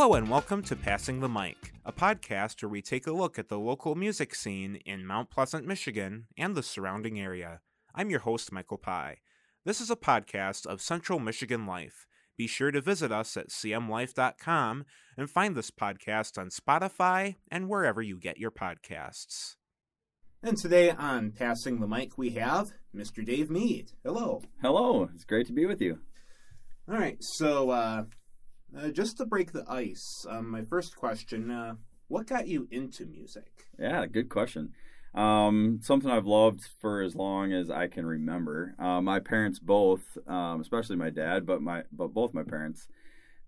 Hello and welcome to Passing the Mic, a podcast where we take a look at the local music scene in Mount Pleasant, Michigan, and the surrounding area. I'm your host, Michael Pye. This is a podcast of Central Michigan Life. Be sure to visit us at cmlife.com and find this podcast on Spotify and wherever you get your podcasts. And today on Passing the Mic, we have Mr. Dave Mead. Hello. Hello. It's great to be with you. All right. So, just to break the ice, my first question, what got you into music? Yeah, good question. Something I've loved for as long as I can remember. My parents both, especially my dad, but both my parents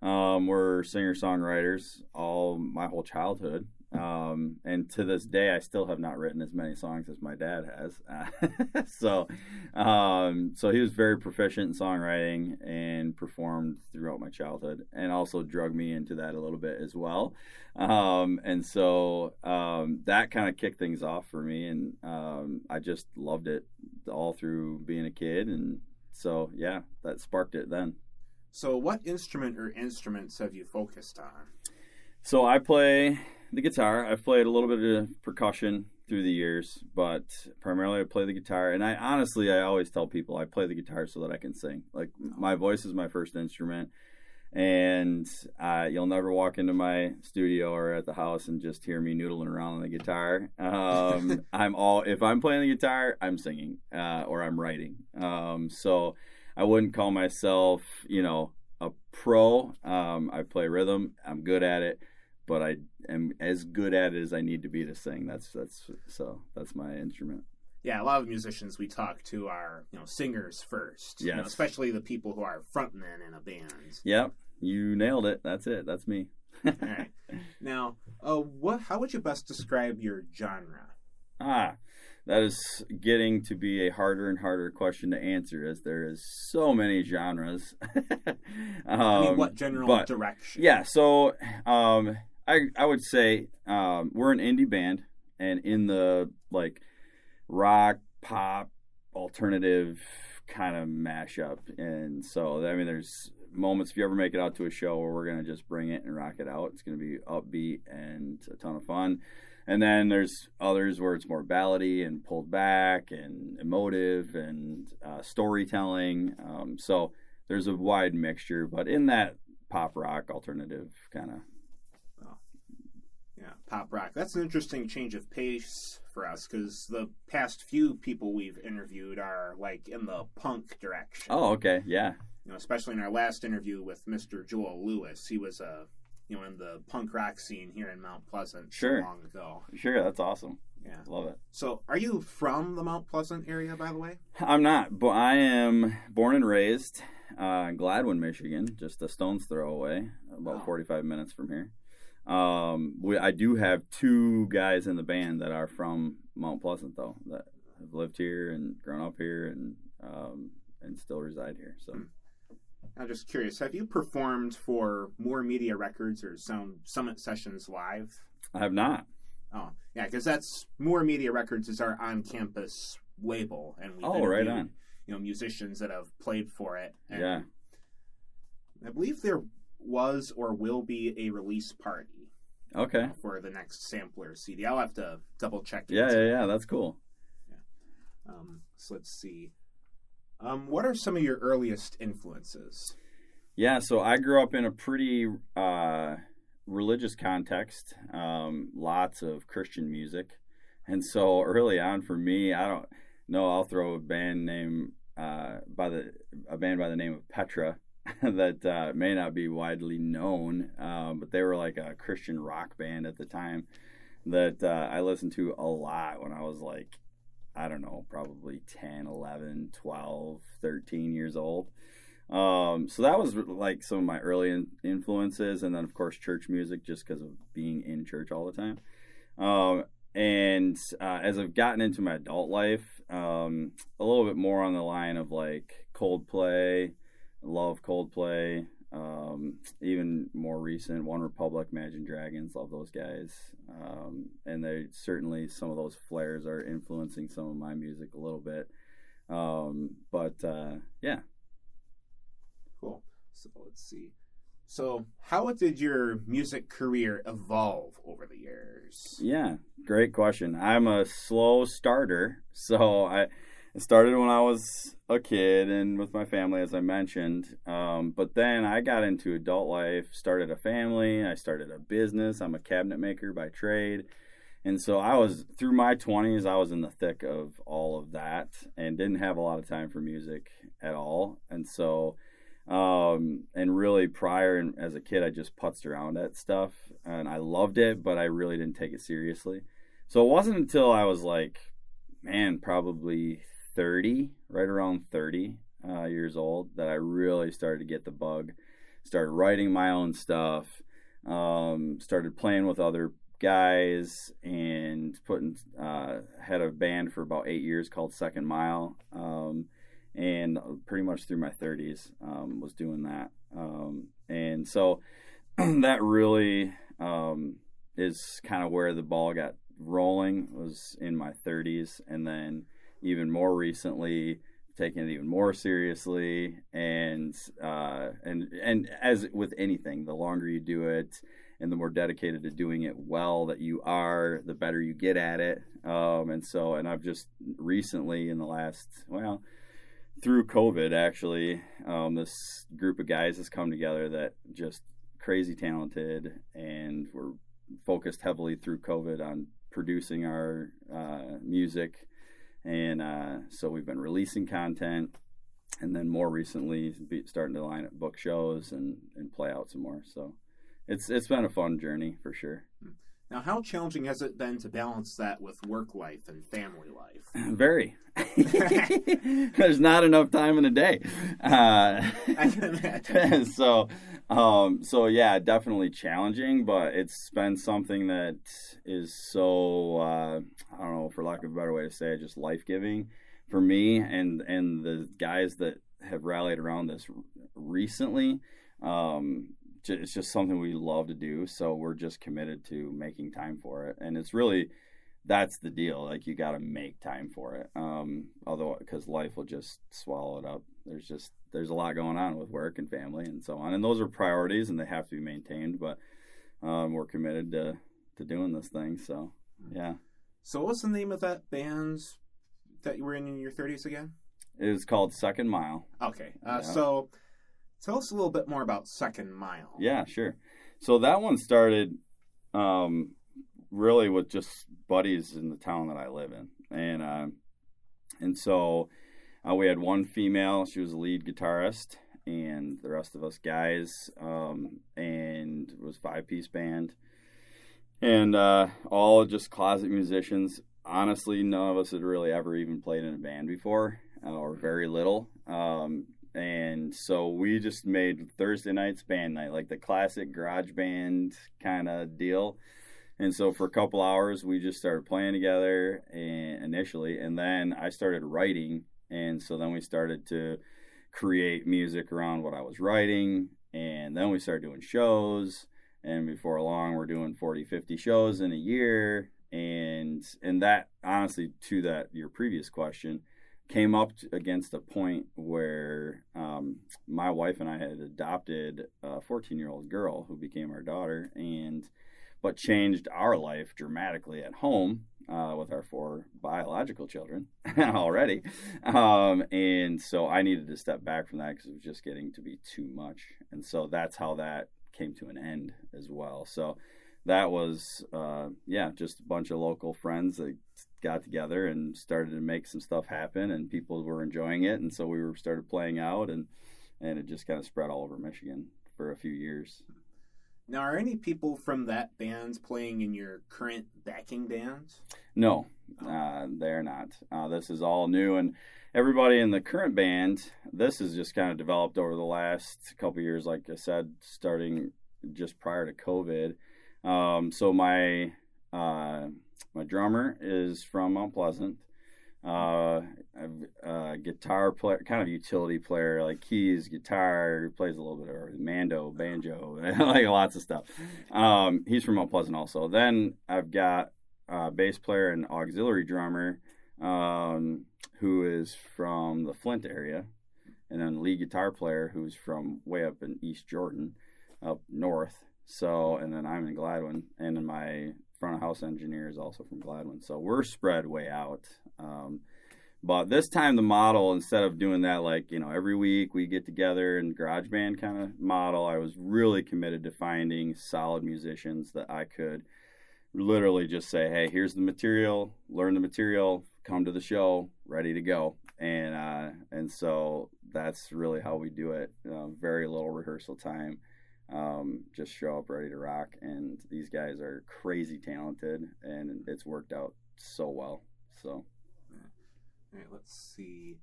were singer-songwriters all my whole childhood. And to this day, I still have not written as many songs as my dad has. So he was very proficient in songwriting and performed throughout my childhood, and also drug me into that a little bit as well. That kind of kicked things off for me, and I just loved it all through being a kid. And so, yeah, that sparked it then. So what instrument or instruments have you focused on? So I play the guitar. I've played a little bit of percussion through the years, but primarily I play the guitar. And I always tell people I play the guitar so that I can sing. Like, my voice is my first instrument, and you'll never walk into my studio or at the house and just hear me noodling around on the guitar. If I'm playing the guitar, I'm singing or I'm writing. So I wouldn't call myself, a pro. I play rhythm. I'm good at it. But I am as good at it as I need to be to sing. That's my instrument. Yeah, a lot of musicians we talk to are, singers first. Yes. Especially the people who are frontmen in a band. Yep, you nailed it. That's it. That's me. All right. Now, how would you best describe your genre? That is getting to be a harder and harder question to answer, as there is so many genres. What general direction? Yeah, so I would say we're an indie band, and in the rock, pop, alternative kind of mashup. And so, there's moments, if you ever make it out to a show, where we're going to just bring it and rock it out. It's going to be upbeat and a ton of fun. And then there's others where it's more ballady and pulled back and emotive and storytelling. So there's a wide mixture, but in that pop rock alternative kind of. Yeah, pop rock. That's an interesting change of pace for us, because the past few people we've interviewed are in the punk direction. Oh, okay, yeah. Especially in our last interview with Mr. Joel Lewis, he was in the punk rock scene here in Mount Pleasant long ago. Sure, that's awesome. Yeah, love it. So, are you from the Mount Pleasant area, by the way? I'm not, but I am born and raised in Gladwin, Michigan, just a stone's throw away, about 45 minutes from here. I do have two guys in the band that are from Mount Pleasant, though, that have lived here and grown up here and still reside here. So, I'm just curious, have you performed for Moore Media Records or Summit Sessions Live? I have not. Oh, yeah, because that's Moore Media Records is our on-campus label, and we've right on. Musicians that have played for it. And yeah, I believe they're was or will be a release party. Okay. For the next Sampler CD. I'll have to double check. Yeah, that's cool. Yeah. So let's see. What are some of your earliest influences? Yeah, so I grew up in a pretty religious context. Lots of Christian music. And so early on for me, I'll throw a band name by the name of Petra. That may not be widely known, but they were like a Christian rock band at the time that I listened to a lot when I was probably 10, 11, 12, 13 years old. So that was some of my early influences. And then, of course, church music, just because of being in church all the time. As I've gotten into my adult life, a little bit more on the line of Coldplay. Love Coldplay, even more recent, OneRepublic, Imagine Dragons, love those guys. And they certainly, some of those flares are influencing some of my music a little bit. Cool. So let's see. So how did your music career evolve over the years? Yeah, great question. I'm a slow starter. So I started when I was a kid and with my family, as I mentioned. But then I got into adult life, started a family. I started a business. I'm a cabinet maker by trade. And so I was, through my 20s, I was in the thick of all of that and didn't have a lot of time for music at all. And so, and really prior and as a kid, I just putzed around at stuff and I loved it, but I really didn't take it seriously. So it wasn't until I was like, man, probably 30, right around 30 years old, that I really started to get the bug, started writing my own stuff, started playing with other guys and putting had a band for about 8 years called Second Mile, and pretty much through my 30s was doing that, and so that really is kind of where the ball got rolling, was in my 30s, and then even more recently taking it even more seriously, and as with anything, the longer you do it and the more dedicated to doing it well that you are, the better you get at it. And I've just recently in the last, through COVID actually, this group of guys has come together that just crazy talented, and we're focused heavily through COVID on producing our music. And so we've been releasing content, and then more recently starting to line up book shows and play out some more. So it's been a fun journey for sure. Now, how challenging has it been to balance that with work life and family life? Very. There's not enough time in a day. I can imagine. So yeah, definitely challenging, but it's been something that is so, I don't know, for lack of a better way to say it, just life-giving for me and the guys that have rallied around this recently. It's just something we love to do, so we're just committed to making time for it. And it's really, that's the deal. Like, you got to make time for it, although because life will just swallow it up. There's a lot going on with work and family and so on, and those are priorities and they have to be maintained. But we're committed to doing this thing. So yeah. So what's the name of that band that you were in your 30s again? It was called Second Mile. Okay, So. Tell us a little bit more about Second Mile. Yeah, sure. So that one started really with just buddies in the town that I live in. And so we had one female. She was the lead guitarist, and the rest of us guys, and it was a five-piece band. And all just closet musicians. Honestly, none of us had really ever even played in a band before, or very little. And so we just made Thursday nights band night, like the classic garage band kind of deal. And so for a couple hours, we just started playing together initially. And then I started writing. And so then we started to create music around what I was writing. And then we started doing shows. And before long, we're doing 40, 50 shows in a year. And that, honestly, to that, your previous question, came up against a point where my wife and I had adopted a 14-year-old girl who became our daughter, but changed our life dramatically at home with our four biological children already. And so I needed to step back from that because it was just getting to be too much. And so that's how that came to an end as well. So that was, just a bunch of local friends that got together and started to make some stuff happen, and people were enjoying it, and so we started playing out, and it just kind of spread all over Michigan for a few years. Now, are any people from that band playing in your current backing band? No, they're not. This is all new, and everybody in the current band, this has just kind of developed over the last couple of years, like I said, starting just prior to COVID. So my my drummer is from Mount Pleasant, a guitar player, kind of utility player, like keys, guitar, plays a little bit of mando, banjo, like lots of stuff. He's from Mount Pleasant also. Then I've got a bass player and auxiliary drummer who is from the Flint area, and then lead guitar player who's from way up in East Jordan. up north. So, and then I'm in Gladwin, and then my front of house engineer is also from Gladwin. So we're spread way out. But this time the model, instead of doing that, like, you know, every week we get together and GarageBand kind of model, I was really committed to finding solid musicians that I could literally just say, hey, here's the material, learn the material, come to the show, ready to go. And so that's really how we do it. Very little rehearsal time. Just show up ready to rock. And these guys are crazy talented, and it's worked out so well. So, all right, let's see.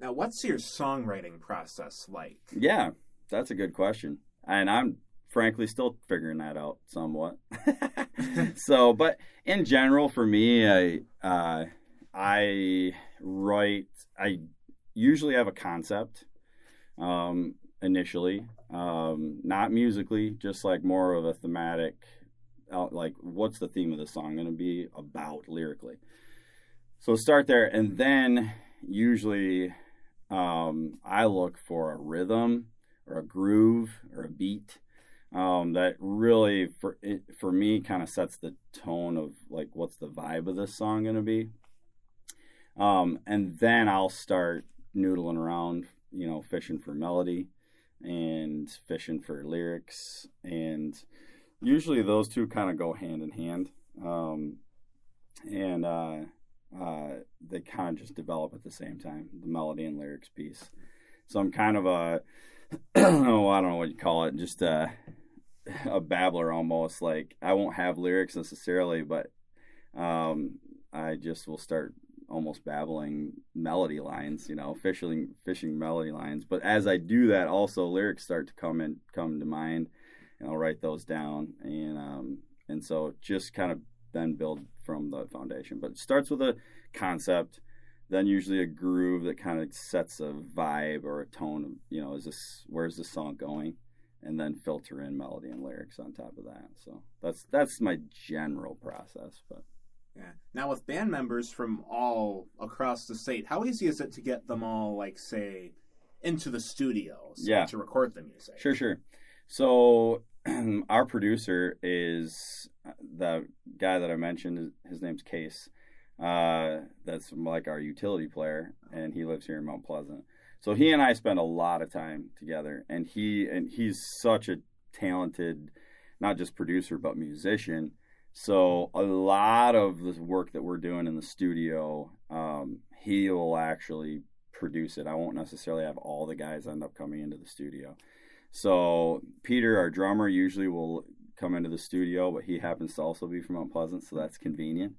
Now, what's your songwriting process like? Yeah, that's a good question. And I'm frankly still figuring that out somewhat. So, but in general for me, I usually have a concept initially, not musically, just like more of a thematic, like what's the theme of the song going to be about lyrically. So start there, and then usually I look for a rhythm or a groove or a beat that really for me kind of sets the tone of like what's the vibe of this song going to be. And then I'll start noodling around, you know, fishing for melody and fishing for lyrics. And usually those two kind of go hand in hand. They kind of just develop at the same time, the melody and lyrics piece. So I'm kind of a, I don't know what you call it, just a babbler almost. Like, I won't have lyrics necessarily, but I just will start almost babbling melody lines, you know, fishing melody lines. But as I do that, also lyrics start to come to mind, and I'll write those down. And so just kind of then build from the foundation. But it starts with a concept, then usually a groove that kind of sets a vibe or a tone, you know, where's the song going? And then filter in melody and lyrics on top of that. So that's my general process, but. Yeah. Now, with band members from all across the state, how easy is it to get them all, like, say, into the studios to record the music? Sure. So our producer is the guy that I mentioned. His name's Case. That's like our utility player, and he lives here in Mount Pleasant. So he and I spend a lot of time together, and he's such a talented, not just producer, but musician. So a lot of the work that we're doing in the studio, he will actually produce it. I won't necessarily have all the guys end up coming into the studio. So Peter, our drummer, usually will come into the studio, but he happens to also be from Mount Pleasant, so that's convenient.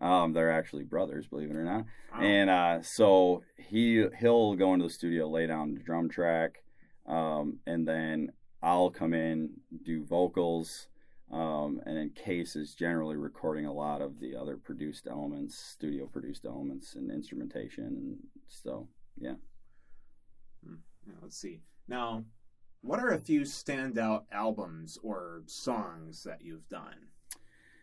They're actually brothers, believe it or not. Wow. And so he'll go into the studio, lay down the drum track, and then I'll come in, do vocals. And then Case is generally recording a lot of the other produced elements, studio produced elements, and instrumentation. And so, yeah. Let's see. Now, what are a few standout albums or songs that you've done?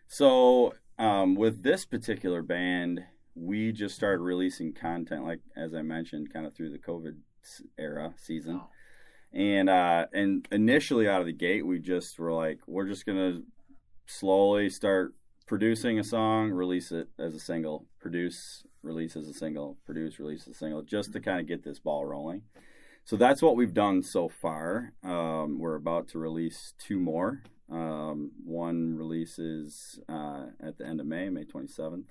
So, with this particular band, we just started releasing content, like, as I mentioned, kind of through the COVID era season. Oh. And initially out of the gate, we just were like, we're just going to slowly start producing a song, release it as a single, produce, release as a single, produce, release as a single, just to kind of get this ball rolling. So that's what we've done so far. We're about to release two more. One releases at the end of May 27th.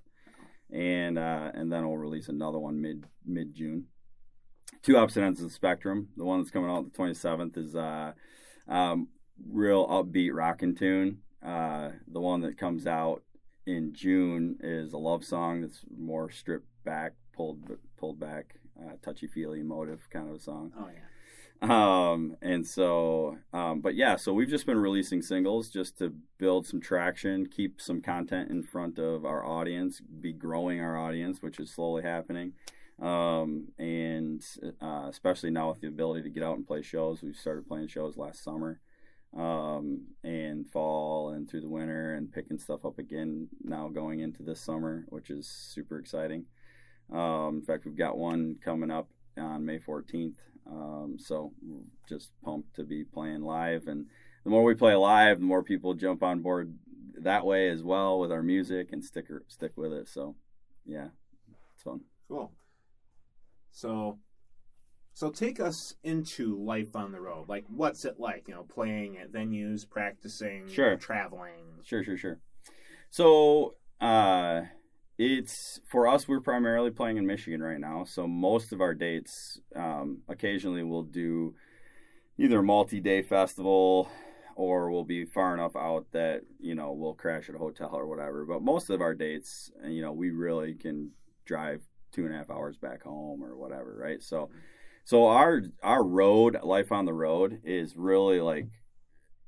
And then we'll release another one mid-June. Two opposite ends of the spectrum. The one that's coming out the 27th is real upbeat rockin' tune. The one that comes out in June is a love song that's more stripped back, pulled back, touchy-feely, emotive kind of a song. Oh, yeah. So we've just been releasing singles just to build some traction, keep some content in front of our audience, be growing our audience, which is slowly happening. And especially now with the ability to get out and play shows, we started playing shows last summer, and fall and through the winter, and picking stuff up again now going into this summer, which is super exciting. In fact, we've got one coming up on May 14th, So we're just pumped to be playing live. And the more we play live, the more people jump on board that way as well with our music and stick with it. So, yeah, it's fun. Cool. So take us into life on the road. Like, what's it like, playing at venues, practicing, sure, traveling? Sure. So it's, for us, we're primarily playing in Michigan right now. So most of our dates, occasionally we'll do either a multi-day festival, or we'll be far enough out that, we'll crash at a hotel or whatever. But most of our dates, we really can drive 2.5 hours back home or whatever, right? So our road, life on the road, is really like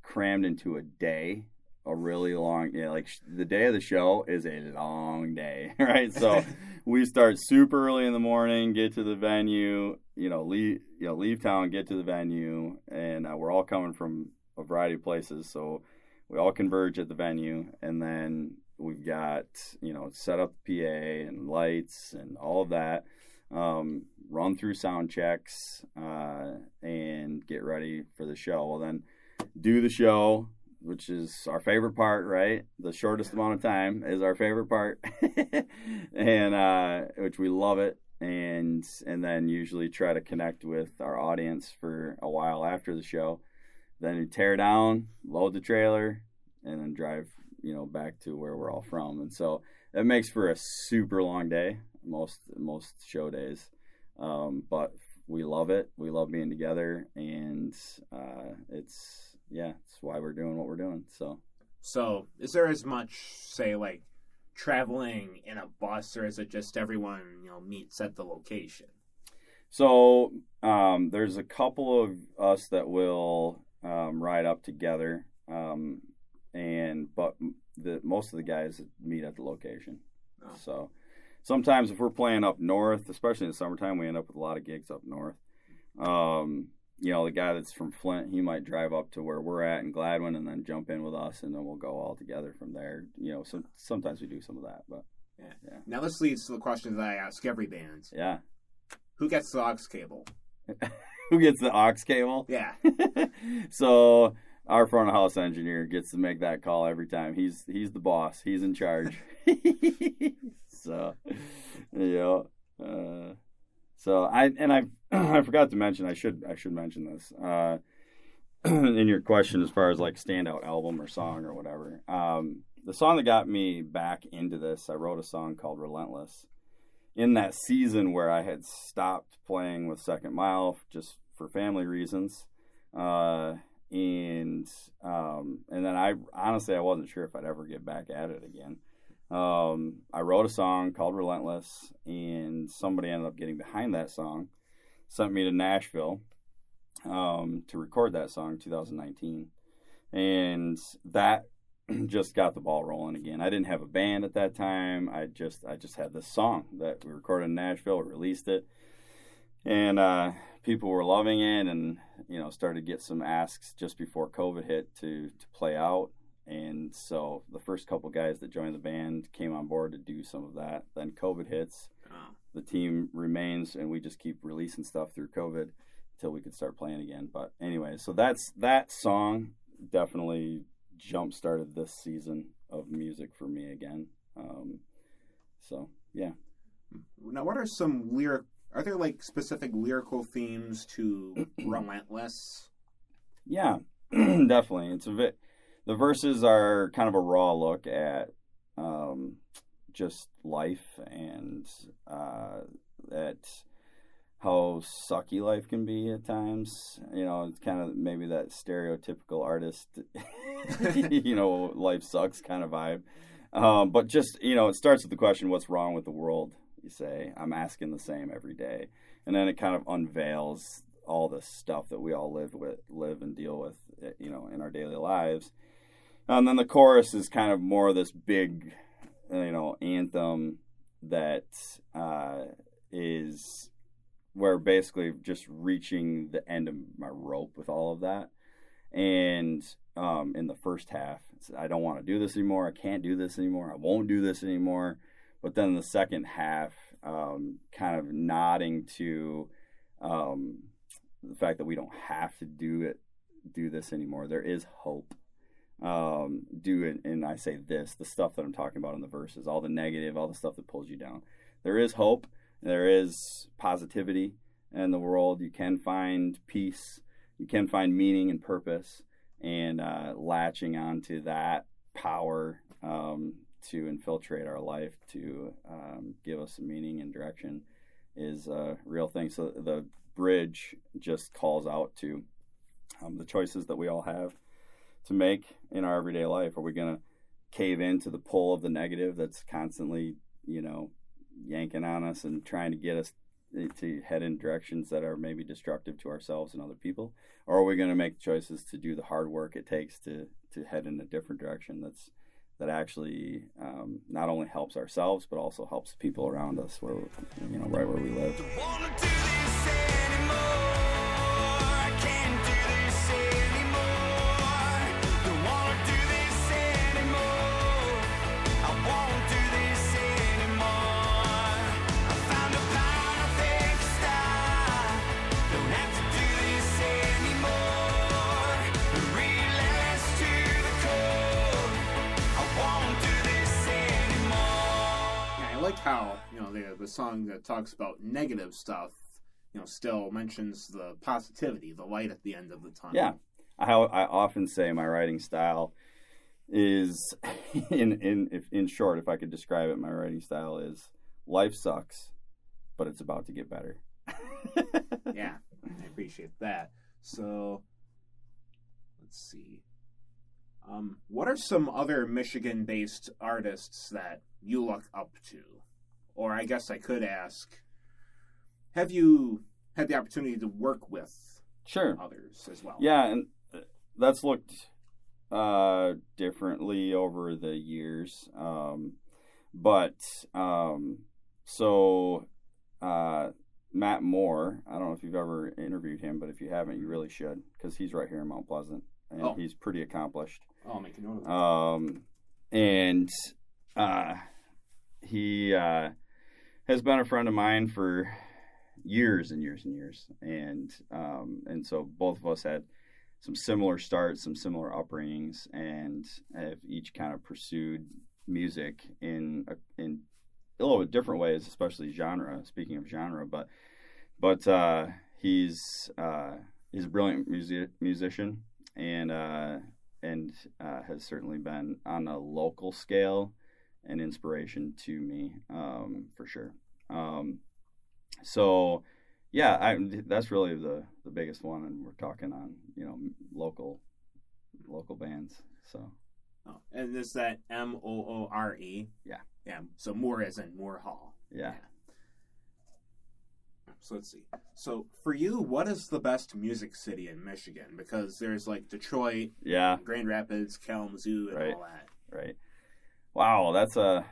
crammed into a day, a really long, the day of the show is a long day, right? So we start super early in the morning, get to the venue, leave town, get to the venue, and we're all coming from a variety of places, so we all converge at the venue, and then we've got, set up PA and lights and all of that, run through sound checks, and get ready for the show. Well, then do the show, which is our favorite part, right? The shortest amount of time is our favorite part, and which we love it. And then usually try to connect with our audience for a while after the show. Then we tear down, load the trailer, and then drive, back to where we're all from. And so it makes for a super long day, most show days. But we love it. We love being together, and it's why we're doing what we're doing. So is there as much, say, like traveling in a bus, or is it just everyone, meets at the location? So there's a couple of us that will ride up together, but most of the guys meet at the location. Oh. So sometimes if we're playing up north, especially in the summertime, we end up with a lot of gigs up north. The guy that's from Flint, he might drive up to where we're at in Gladwin and then jump in with us, and then we'll go all together from there. So sometimes we do some of that, but yeah. Now this leads to the question that I ask every band. Yeah. Who gets the aux cable? Who gets the aux cable? Yeah. So our front of house engineer gets to make that call every time. He's the boss. He's in charge. I forgot to mention, I should mention this in your question as far as like standout album or song or whatever. The song that got me back into this, I wrote a song called Relentless. In that season where I had stopped playing with Second Mile just for family reasons, and then I wasn't sure if I'd ever get back at it again. I wrote a song called Relentless, and somebody ended up getting behind that song, sent me to Nashville to record that song in 2019, and that just got the ball rolling again. I didn't have a band at that time. I just had this song that we recorded in Nashville, released it, and people were loving it, and started to get some asks just before COVID hit to play out. And so the first couple guys that joined the band came on board to do some of that. Then COVID hits. Oh. The team remains, and we just keep releasing stuff through COVID until we could start playing again. But anyway, so that song definitely jump started this season of music for me again. Now, what are some are there like specific lyrical themes to Relentless? Yeah, definitely. It's a bit, the verses are kind of a raw look at just life and at how sucky life can be at times. It's kind of maybe that stereotypical artist, life sucks kind of vibe. But just, it starts with the question, what's wrong with the world? You say, I'm asking the same every day. And then it kind of unveils all the stuff that we all live and deal with, in our daily lives. And then the chorus is kind of more this big, anthem that is where basically just reaching the end of my rope with all of that. And in the first half, I don't want to do this anymore. I can't do this anymore. I won't do this anymore. But then the second half, kind of nodding to the fact that we don't have to do this anymore. There is hope. And I say this, the stuff that I'm talking about in the verses, all the negative, all the stuff that pulls you down. There is hope. There is positivity in the world. You can find peace. You can find meaning and purpose, and latching onto that power to infiltrate our life, to give us some meaning and direction, is a real thing. So the bridge just calls out to the choices that we all have to make in our everyday life. Are we going to cave into the pull of the negative that's constantly, yanking on us and trying to get us to head in directions that are maybe destructive to ourselves and other people? Or are we going to make choices to do the hard work it takes to head in a different direction that actually not only helps ourselves, but also helps people around us, where right where we live? Don't wanna do this anymore. I can't do this anymore. Don't wanna do this anymore. I won't do this anymore. I found a line I think to stop. Don't have to do this anymore. Relentless to the core. I won't do this anymore. Yeah, I like how the song that talks about negative stuff, still mentions the positivity, the light at the end of the tunnel. Yeah, I often say my writing style is, in short, if I could describe it, my writing style is life sucks, but it's about to get better. Yeah, I appreciate that. So, let's see. What are some other Michigan-based artists that you look up to? Or I guess I could ask, have you had the opportunity to work with others as well? Yeah, and that's looked differently over the years. So Matt Moore, I don't know if you've ever interviewed him, but if you haven't, you really should, because he's right here in Mount Pleasant, and he's pretty accomplished. I'll make a note of that. He has been a friend of mine for years and years and years. And so both of us had some similar starts, some similar upbringings, and have each kind of pursued music in a little bit different ways, especially genre, speaking of genre, but he's a brilliant musician and has certainly been on a local scale an inspiration to me, for sure. That's really the biggest one, and we're talking on local bands. So, and it's that Moore. Yeah. So Moore as in Moore Hall. Yeah. So let's see. So for you, what is the best music city in Michigan? Because there's like Detroit, Grand Rapids, Kalamazoo, and all that. Right. Wow, that's a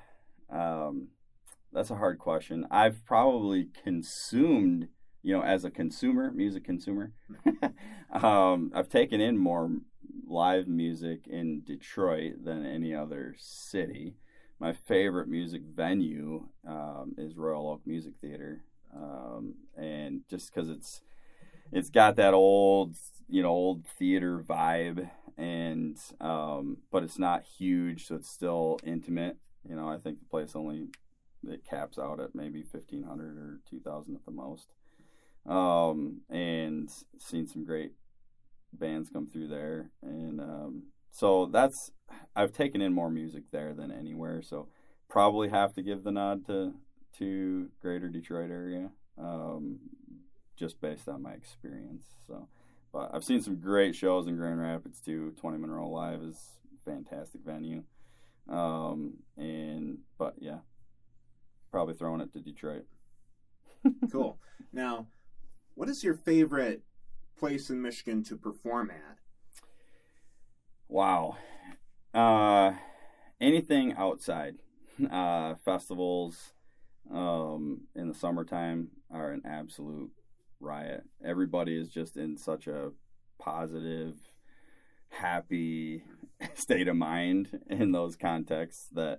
hard question. I've probably consumed, as a consumer, music consumer, I've taken in more live music in Detroit than any other city. My favorite music venue is Royal Oak Music Theater, and just because it's got that old theater vibe, and but it's not huge, so it's still intimate. I think the place it caps out at maybe 1,500 or 2,000 at the most. And seen some great bands come through there. And so I've taken in more music there than anywhere. So probably have to give the nod to greater Detroit area, just based on my experience. So, but I've seen some great shows in Grand Rapids too. 20 Monroe Live is a fantastic venue. Probably throwing it to Detroit. Cool. Now, what is your favorite place in Michigan to perform at? Wow. Anything outside. Festivals in the summertime are an absolute riot. Everybody is just in such a positive, happy state of mind in those contexts that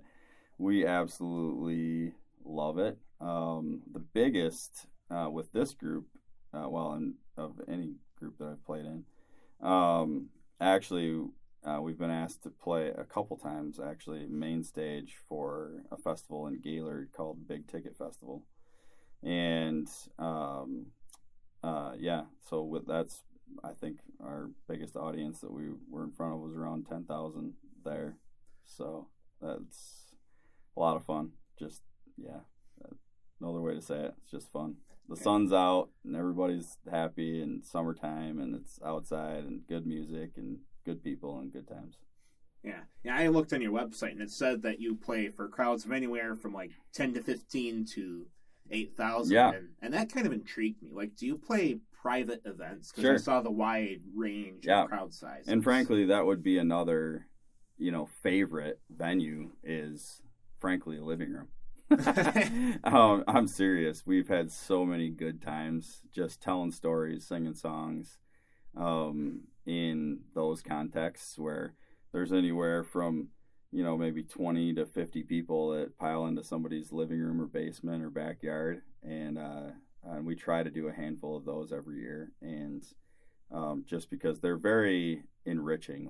we absolutely love it. The biggest with this group, and of any group that I've played in. We've been asked to play a couple times, actually, main stage for a festival in Gaylord called Big Ticket Festival. And, that's, I think, our biggest audience that we were in front of was around 10,000 there. So that's a lot of fun. Just, yeah, no other way to say it. It's just fun. The sun's out and everybody's happy and summertime and it's outside and good music and good people and good times. Yeah. Yeah, I looked on your website and it said that you play for crowds of anywhere from like 10 to 15 to 8,000. Yeah. And that kind of intrigued me. Like, do you play private events? Because I saw the wide range of crowd size. And frankly, that would be another, favorite venue is, frankly, a living room. I'm serious. We've had so many good times just telling stories, singing songs in those contexts where there's anywhere from, maybe 20 to 50 people that pile into somebody's living room or basement or backyard. And we try to do a handful of those every year. And just because they're very enriching,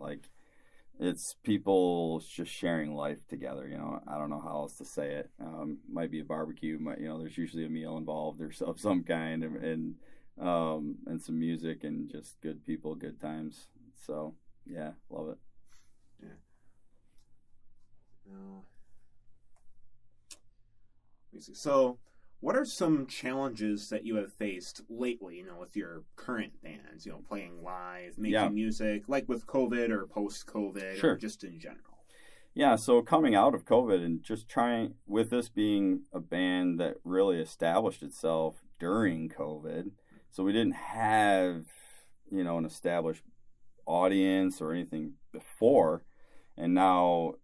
it's people just sharing life together, I don't know how else to say it. Might be a barbecue, there's usually a meal involved or of some kind and some music and just good people, good times. So, yeah, love it. Yeah. So, what are some challenges that you have faced lately, with your current bands, playing live, making music, like with COVID or post-COVID or just in general? Yeah, so coming out of COVID and just trying, with this being a band that really established itself during COVID, so we didn't have, an established audience or anything before, and now,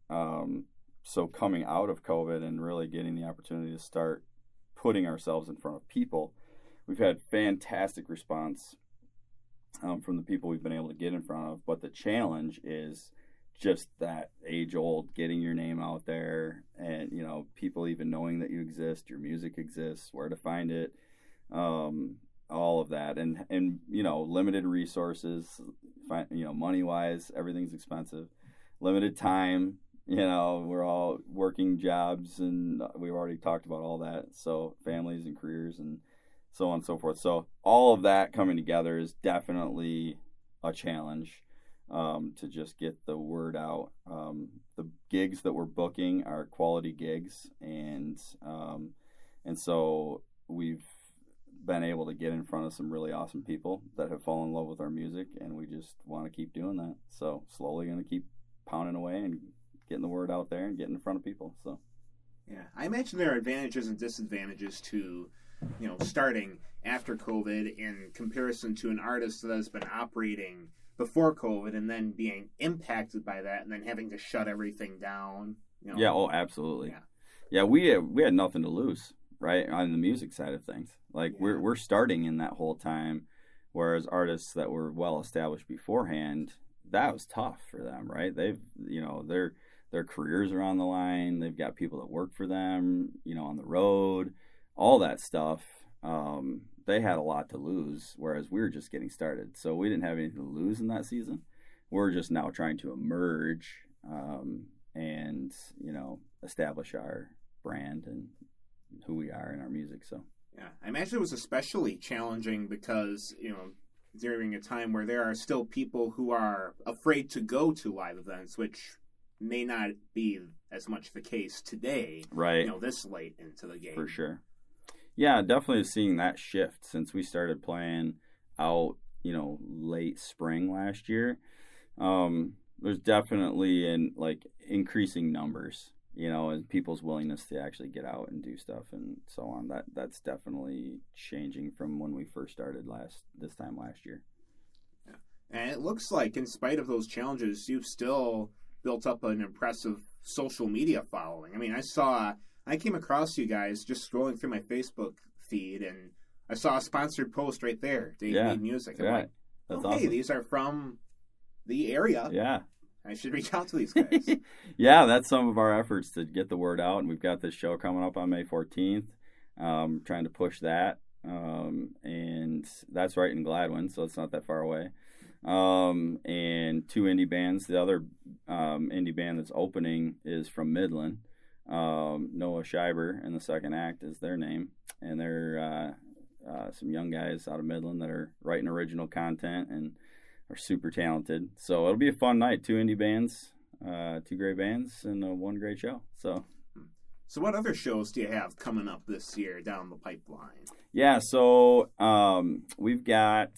so coming out of COVID and really getting the opportunity to start putting ourselves in front of people, we've had fantastic response from the people we've been able to get in front of. But the challenge is just that age old, getting your name out there and, people even knowing that you exist, your music exists, where to find it, all of that. And, limited resources, money wise, everything's expensive, limited time. We're all working jobs and we've already talked about all that. So families and careers and so on and so forth. So all of that coming together is definitely a challenge to just get the word out. The gigs that we're booking are quality gigs. And so we've been able to get in front of some really awesome people that have fallen in love with our music. And we just want to keep doing that. So slowly going to keep pounding away and getting the word out there and getting in front of people. So, yeah, I imagine there are advantages and disadvantages to, starting after COVID in comparison to an artist that has been operating before COVID and then being impacted by that and then having to shut everything down. Yeah. Oh, absolutely. Yeah. Yeah. We had nothing to lose, right? On the music side of things. We're starting in that whole time. Whereas artists that were well established beforehand, that was tough for them, right? They've, their careers are on the line. They've got people that work for them, on the road, all that stuff. They had a lot to lose, whereas we were just getting started. So we didn't have anything to lose in that season. We're just now trying to emerge and, establish our brand and who we are and our music. So, yeah, I imagine it was especially challenging because, during a time where there are still people who are afraid to go to live events, which may not be as much the case today, right? This late into the game. For sure. Yeah, definitely seeing that shift since we started playing out, late spring last year. There's definitely an increasing numbers, and people's willingness to actually get out and do stuff and so on. That's definitely changing from when we first started this time last year. Yeah. And it looks like in spite of those challenges, you've still built up an impressive social media following. I mean, I came across you guys just scrolling through my Facebook feed and I saw a sponsored post right there, Dave Mead Music. I'm like, that's awesome. These are from the area. Yeah. I should reach out to these guys. Yeah, that's some of our efforts to get the word out. And we've got this show coming up on May 14th, trying to push that and that's right in Gladwin, so it's not that far away. And two indie bands. The other indie band that's opening is from Midland. Noah Scheiber in the second act is their name, and they're some young guys out of Midland that are writing original content and are super talented. So it'll be a fun night. Two indie bands, two great bands, and one great show. So what other shows do you have coming up this year down the pipeline? Yeah, so we've got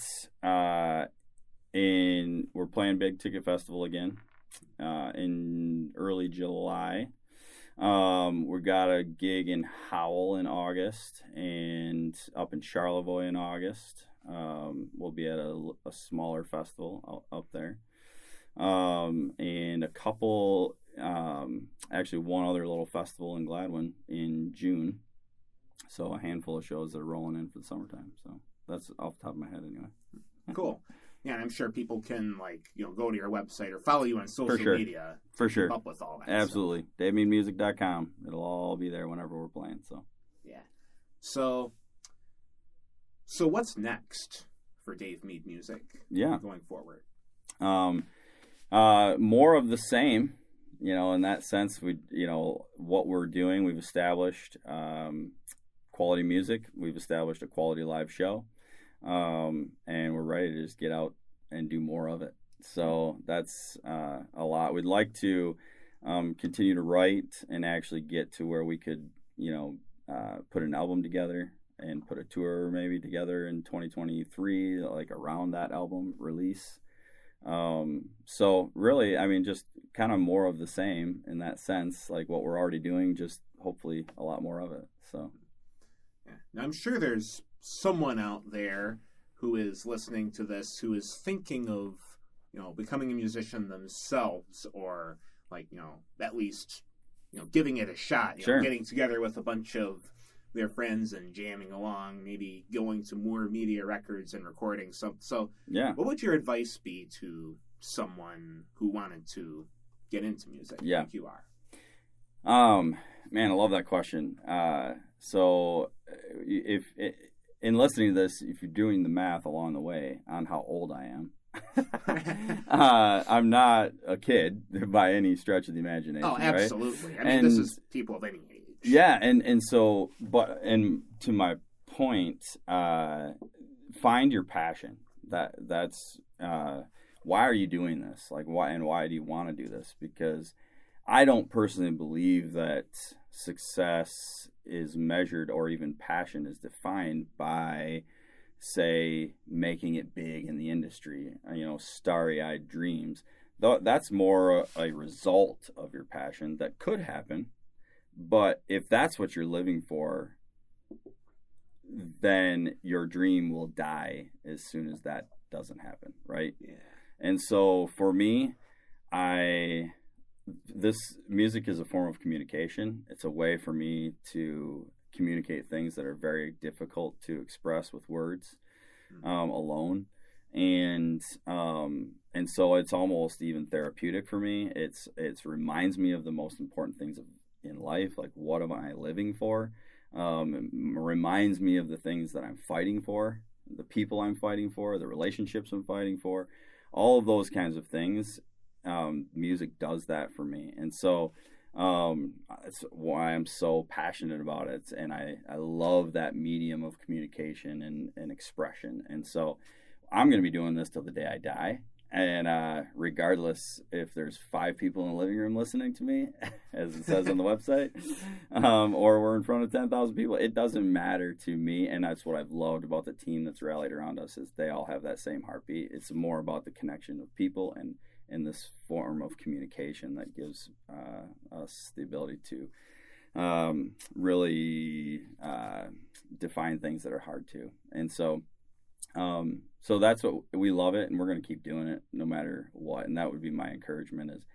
we're playing Big Ticket Festival again in early July. We've got a gig in Howell in August and up in Charlevoix in August. We'll be at a smaller festival up there. And a couple... actually one other little festival in Gladwin in June. So a handful of shows that are rolling in for the summertime. So that's off the top of my head anyway. Cool. Yeah, and I'm sure people can go to your website or follow you on social media. For sure. Keep up with all that. Absolutely. So. DaveMeadMusic.com. It'll all be there whenever we're playing. So yeah. So what's next for Dave Mead Music? Yeah. Going forward. More of the same. In that sense, what we're doing, we've established quality music. We've established a quality live show, and we're ready to just get out and do more of it. So that's a lot. We'd like to continue to write and actually get to where we could, put an album together and put a tour maybe together in 2023, around that album release. So really, just kind of more of the same in that sense, what we're already doing, just hopefully a lot more of it. So yeah. Now, I'm sure there's someone out there who is listening to this, who is thinking of, becoming a musician themselves, or at least, giving it a shot, sure. Getting together with a bunch of their friends and jamming along, maybe going to Moore Media Records and recording something. So yeah. What would your advice be to someone who wanted to get into music like you are? Man, I love that question. So if in listening to this, if you're doing the math along the way on how old I am, I'm not a kid by any stretch of the imagination. Oh, absolutely. Right? This is people of any age. Yeah, and to my point, find your passion. That's why are you doing this? Why do you want to do this? Because I don't personally believe that success is measured, or even passion is defined by, say, making it big in the industry, starry-eyed dreams. That's more a result of your passion that could happen. But if that's what you're living for, then your dream will die as soon as that doesn't happen, right? Yeah. And so for me, this music is a form of communication. It's a way for me to communicate things that are very difficult to express with words alone. And so it's almost even therapeutic for me. It reminds me of the most important things in life, what am I living for? It reminds me of the things that I'm fighting for, the people I'm fighting for, the relationships I'm fighting for, all of those kinds of things. Music does that for me. And so that's why I'm so passionate about it. And I love that medium of communication and expression. And so I'm going to be doing this till the day I die. And regardless if there's 5 people in the living room listening to me, as it says on the website, or we're in front of 10,000 people, it doesn't matter to me. And that's what I've loved about the team that's rallied around us, is they all have that same heartbeat. It's more about the connection of people and this form of communication that gives us the ability to really define things that are hard to. And so... so that's what we love it, and we're going to keep doing it no matter what. And that would be my encouragement, is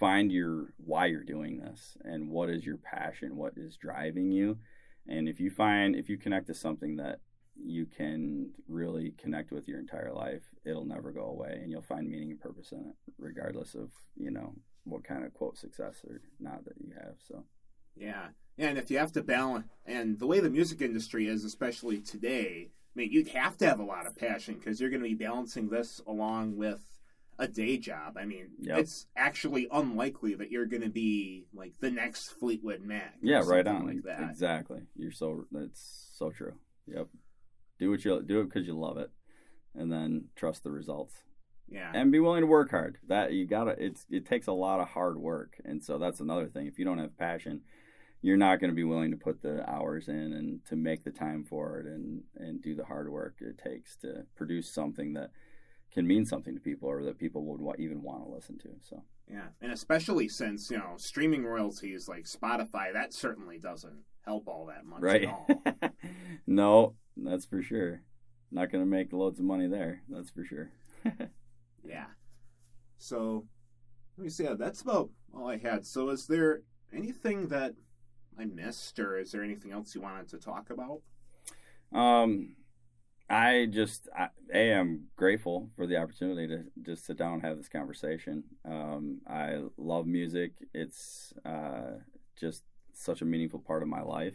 find your why you're doing this, and what is your passion, what is driving you. And if you connect to something that you can really connect with your entire life, it'll never go away, and you'll find meaning and purpose in it, regardless of what kind of quote success or not that you have. So Yeah. And if you have to balance, and the way the music industry is, especially today, I mean, you'd have to have a lot of passion because you're going to be balancing this along with a day job. I mean, it's actually unlikely that you're going to be like the next Fleetwood Mac. Yeah, right on. Like that. Exactly. That's so true. Yep. Do it because you love it, and then trust the results. Yeah. And be willing to work hard. It takes a lot of hard work, and so that's another thing. If you don't have passion, you're not going to be willing to put the hours in and to make the time for it and do the hard work it takes to produce something that can mean something to people or that people would even want to listen to. So yeah, and especially since, you know, streaming royalties like Spotify, that certainly doesn't help all that much at all. No, that's for sure. Not going to make loads of money there, that's for sure. Yeah. So let me see. That's about all I had. So is there anything that I missed, or is there anything else you wanted to talk about? I'm grateful for the opportunity to just sit down and have this conversation. I love music. It's just such a meaningful part of my life,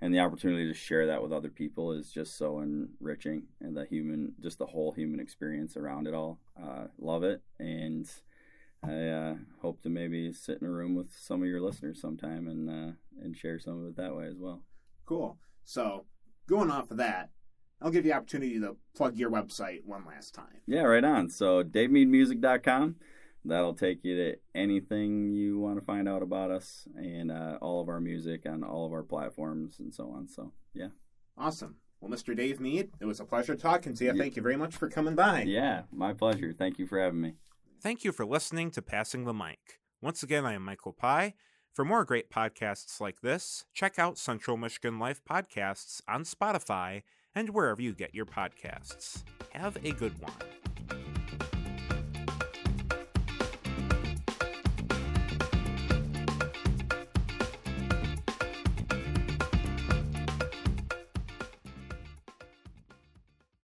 and the opportunity to share that with other people is just so enriching, and the whole human experience around it all. Love it, and I hope to maybe sit in a room with some of your listeners sometime and share some of it that way as well. Cool. So going off of that, I'll give you the opportunity to plug your website one last time. Yeah, right on. So DaveMeadMusic.com. That'll take you to anything you want to find out about us and all of our music on all of our platforms and so on. So, yeah. Awesome. Well, Mr. Dave Mead, it was a pleasure talking to you. Yeah. Thank you very much for coming by. Yeah, my pleasure. Thank you for having me. Thank you for listening to Passing the Mic. Once again, I am Michael Pye. For more great podcasts like this, check out Central Michigan Life podcasts on Spotify and wherever you get your podcasts. Have a good one.